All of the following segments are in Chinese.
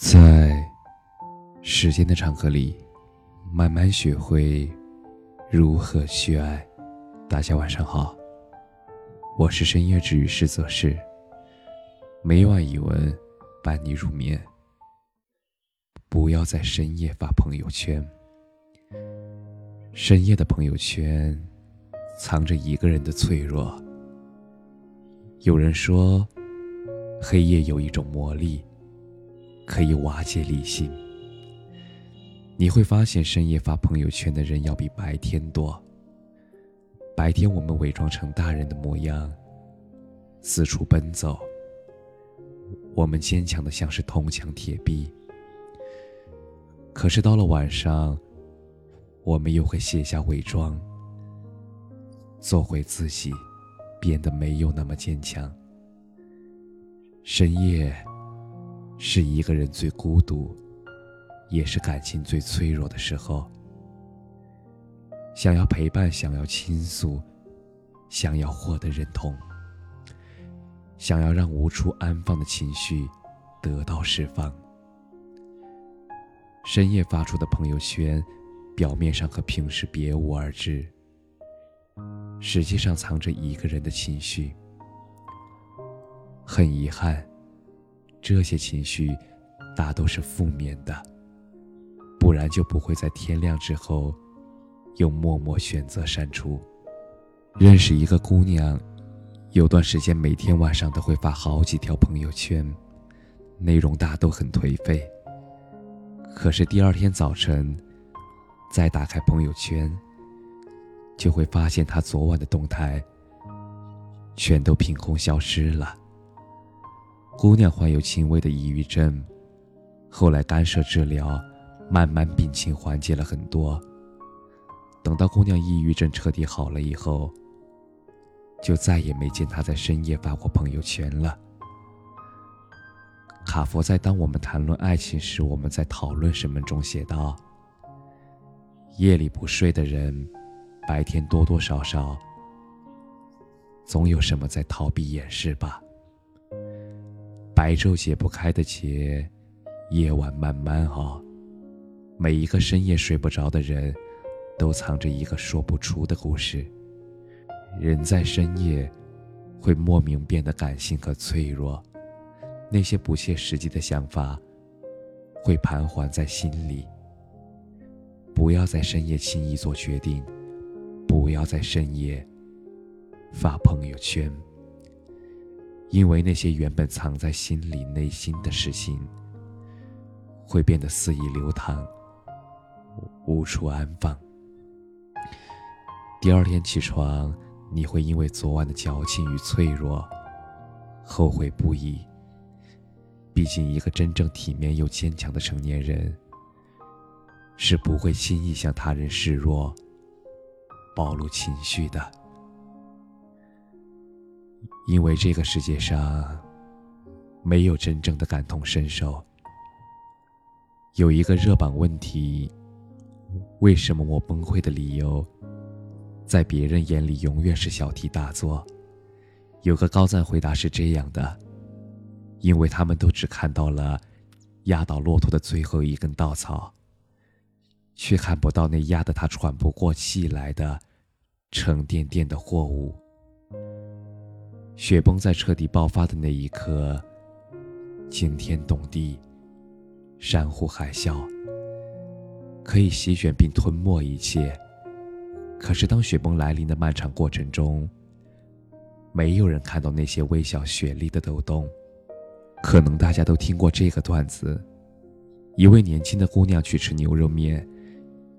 在时间的长河里，慢慢学会如何去爱。大家晚上好，我是深夜治愈师则是，每晚一文伴你入眠。不要在深夜发朋友圈，深夜的朋友圈藏着一个人的脆弱。有人说，黑夜有一种魔力，可以瓦解理性。你会发现，深夜发朋友圈的人要比白天多。白天我们伪装成大人的模样，四处奔走，我们坚强的像是铜墙铁壁。可是到了晚上，我们又会卸下伪装，做回自己，变得没有那么坚强。深夜是一个人最孤独，也是感情最脆弱的时候。想要陪伴，想要倾诉，想要获得认同，想要让无处安放的情绪得到释放。深夜发出的朋友圈，表面上和平时别无二致，实际上藏着一个人的情绪。很遗憾，这些情绪大都是负面的，不然就不会在天亮之后又默默选择删除。认识一个姑娘，有段时间每天晚上都会发好几条朋友圈，内容大都很颓废。可是第二天早晨再打开朋友圈，就会发现她昨晚的动态全都凭空消失了。姑娘患有轻微的抑郁症，后来干涉治疗，慢慢病情缓解了很多。等到姑娘抑郁症彻底好了以后，就再也没见她在深夜发过朋友圈了。卡佛在《当我们谈论爱情时，我们在讨论什么》中写道：夜里不睡的人，白天多多少少总有什么在逃避掩饰吧。白昼解不开的结，夜晚慢慢熬。每一个深夜睡不着的人，都藏着一个说不出的故事。人在深夜会莫名变得感性和脆弱，那些不切实际的想法会盘桓在心里。不要在深夜轻易做决定，不要在深夜发朋友圈，因为那些原本藏在心里内心的事情，会变得肆意流淌，无处安放。第二天起床，你会因为昨晚的矫情与脆弱，后悔不已。毕竟一个真正体面又坚强的成年人，是不会轻易向他人示弱，暴露情绪的。因为这个世界上没有真正的感同身受。有一个热榜问题，为什么我崩溃的理由，在别人眼里永远是小题大做。有个高赞回答是这样的：因为他们都只看到了压倒骆驼的最后一根稻草，却看不到那压得他喘不过气来的沉甸甸的货物。雪崩在彻底爆发的那一刻，惊天动地，山呼海啸，可以席卷并吞没一切。可是当雪崩来临的漫长过程中，没有人看到那些微小雪粒的抖动。可能大家都听过这个段子：一位年轻的姑娘去吃牛肉面，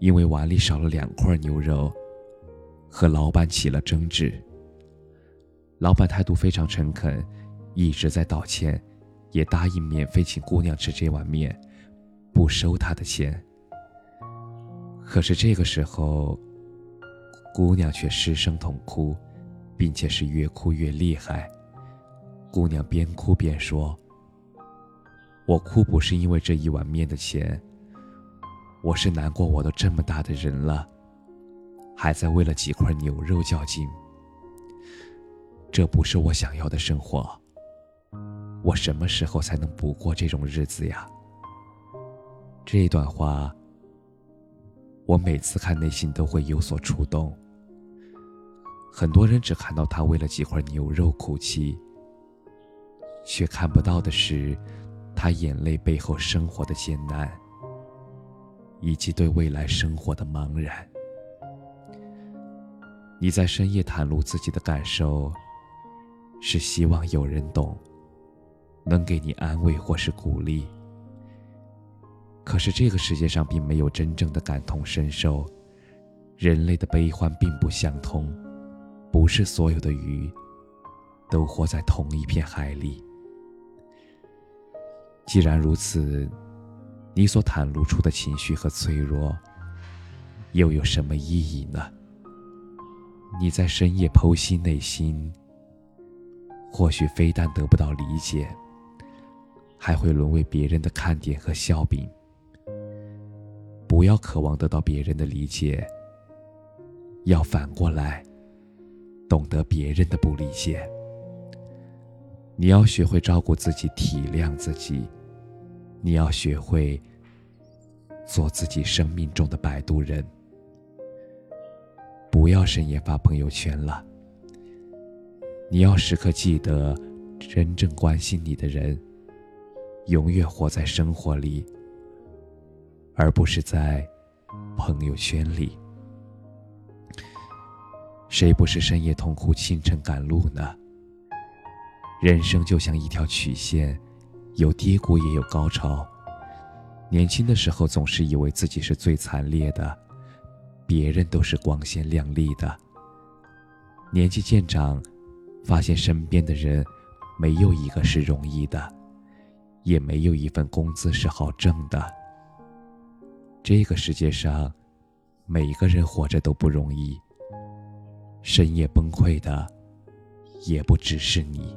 因为碗里少了2块牛肉，和老板起了争执。老板态度非常诚恳，一直在道歉，也答应免费请姑娘吃这碗面，不收她的钱。可是这个时候，姑娘却失声痛哭，并且是越哭越厉害。姑娘边哭边说：我哭不是因为这一碗面的钱，我是难过我都这么大的人了，还在为了几块牛肉较劲。这不是我想要的生活，我什么时候才能不过这种日子呀？这段话，我每次看内心都会有所触动。很多人只看到他为了几块牛肉哭泣，却看不到的是他眼泪背后生活的艰难，以及对未来生活的茫然。你在深夜袒露自己的感受，是希望有人懂，能给你安慰或是鼓励。可是这个世界上并没有真正的感同身受，人类的悲欢并不相通，不是所有的鱼都活在同一片海里。既然如此，你所袒露出的情绪和脆弱又有什么意义呢？你在深夜剖析内心，或许非但得不到理解，还会沦为别人的看点和笑柄。不要渴望得到别人的理解，要反过来懂得别人的不理解。你要学会照顾自己，体谅自己，你要学会做自己生命中的摆渡人。不要深夜发朋友圈了，你要时刻记得，真正关心你的人永远活在生活里，而不是在朋友圈里。谁不是深夜痛哭清晨赶路呢？人生就像一条曲线，有低谷也有高潮。年轻的时候总是以为自己是最惨烈的，别人都是光鲜亮丽的。年纪渐长，发现身边的人没有一个是容易的，也没有一份工资是好挣的。这个世界上每个人活着都不容易，深夜崩溃的也不只是你。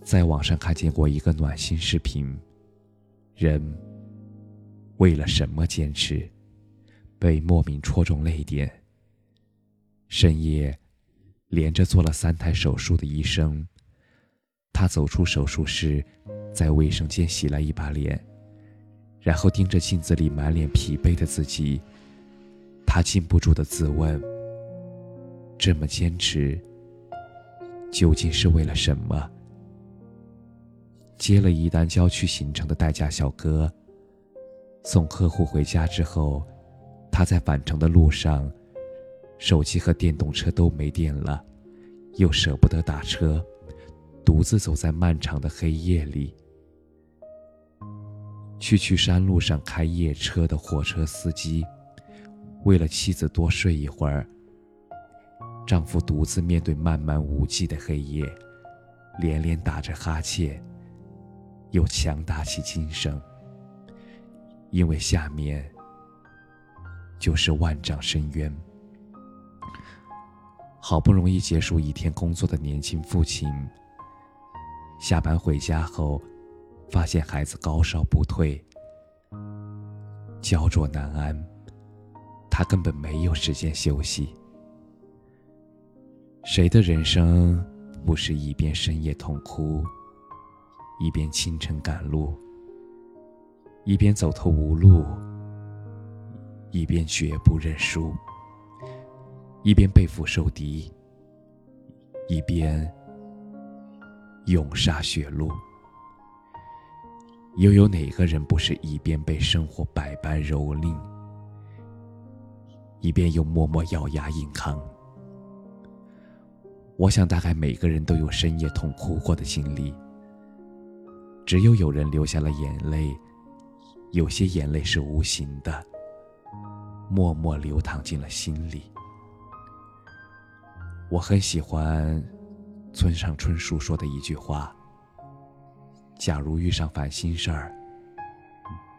在网上看见过一个暖心视频，人为了什么坚持，被莫名戳中泪点。深夜连着做了3台手术的医生，他走出手术室，在卫生间洗了一把脸，然后盯着镜子里满脸疲惫的自己，他禁不住地自问：这么坚持，究竟是为了什么？接了一单郊区行程的代驾小哥，送客户回家之后，他在返程的路上，手机和电动车都没电了，又舍不得打车，独自走在漫长的黑夜里。去山路上开夜车的火车司机，为了妻子多睡一会儿，丈夫独自面对漫漫无际的黑夜，连连打着哈欠，又强打起精神，因为下面就是万丈深渊。好不容易结束一天工作的年轻父亲，下班回家后发现孩子高烧不退，焦灼难安，他根本没有时间休息。谁的人生不是一边深夜痛哭，一边清晨赶路，一边走投无路，一边绝不认输，一边背负受敌，一边涌杀血路？又有哪个人不是一边被生活百般蹂躏，一边又默默咬牙硬扛？我想大概每个人都有深夜痛哭过的经历，只有人流下了眼泪，有些眼泪是无形的，默默流淌进了心里。我很喜欢村上春树说的一句话：假如遇上烦心事儿，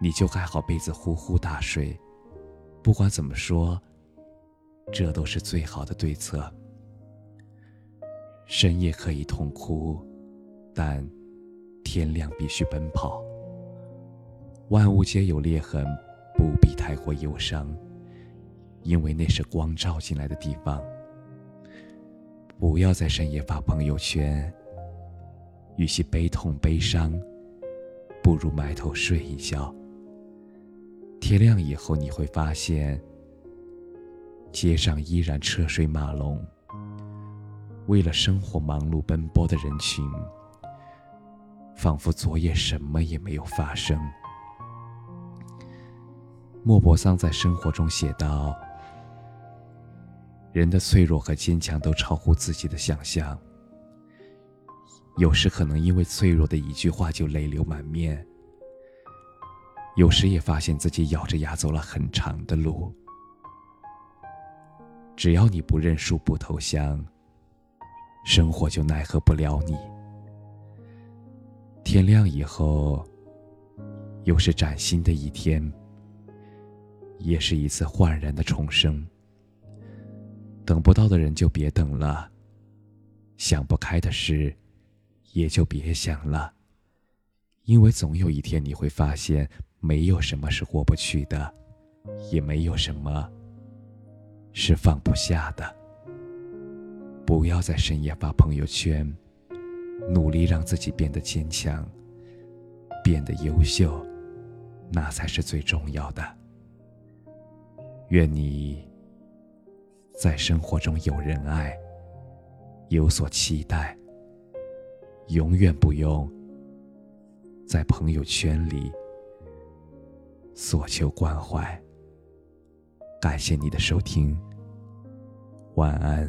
你就盖好被子呼呼大睡，不管怎么说，这都是最好的对策。深夜可以痛哭，但天亮必须奔跑。万物皆有裂痕，不必太过忧伤，因为那是光照进来的地方。不要在深夜发朋友圈，与其悲痛悲伤，不不如埋头睡一觉。天亮以后，你会发现街上依然车水马龙，为了生活忙碌奔波的人群，仿佛昨夜什么也没有发生。莫泊桑在《生活》中写道，人的脆弱和坚强都超乎自己的想象，有时可能因为脆弱的一句话就泪流满面，有时也发现自己咬着牙走了很长的路。只要你不认输不投降，生活就奈何不了你。天亮以后，又是崭新的一天，也是一次焕然的重生。等不到的人就别等了，想不开的事也就别想了，因为总有一天你会发现，没有什么是过不去的，也没有什么是放不下的。不要在深夜发朋友圈，努力让自己变得坚强，变得优秀，那才是最重要的。愿你在生活中有人爱，有所期待，永远不用在朋友圈里索求关怀。感谢你的收听，晚安。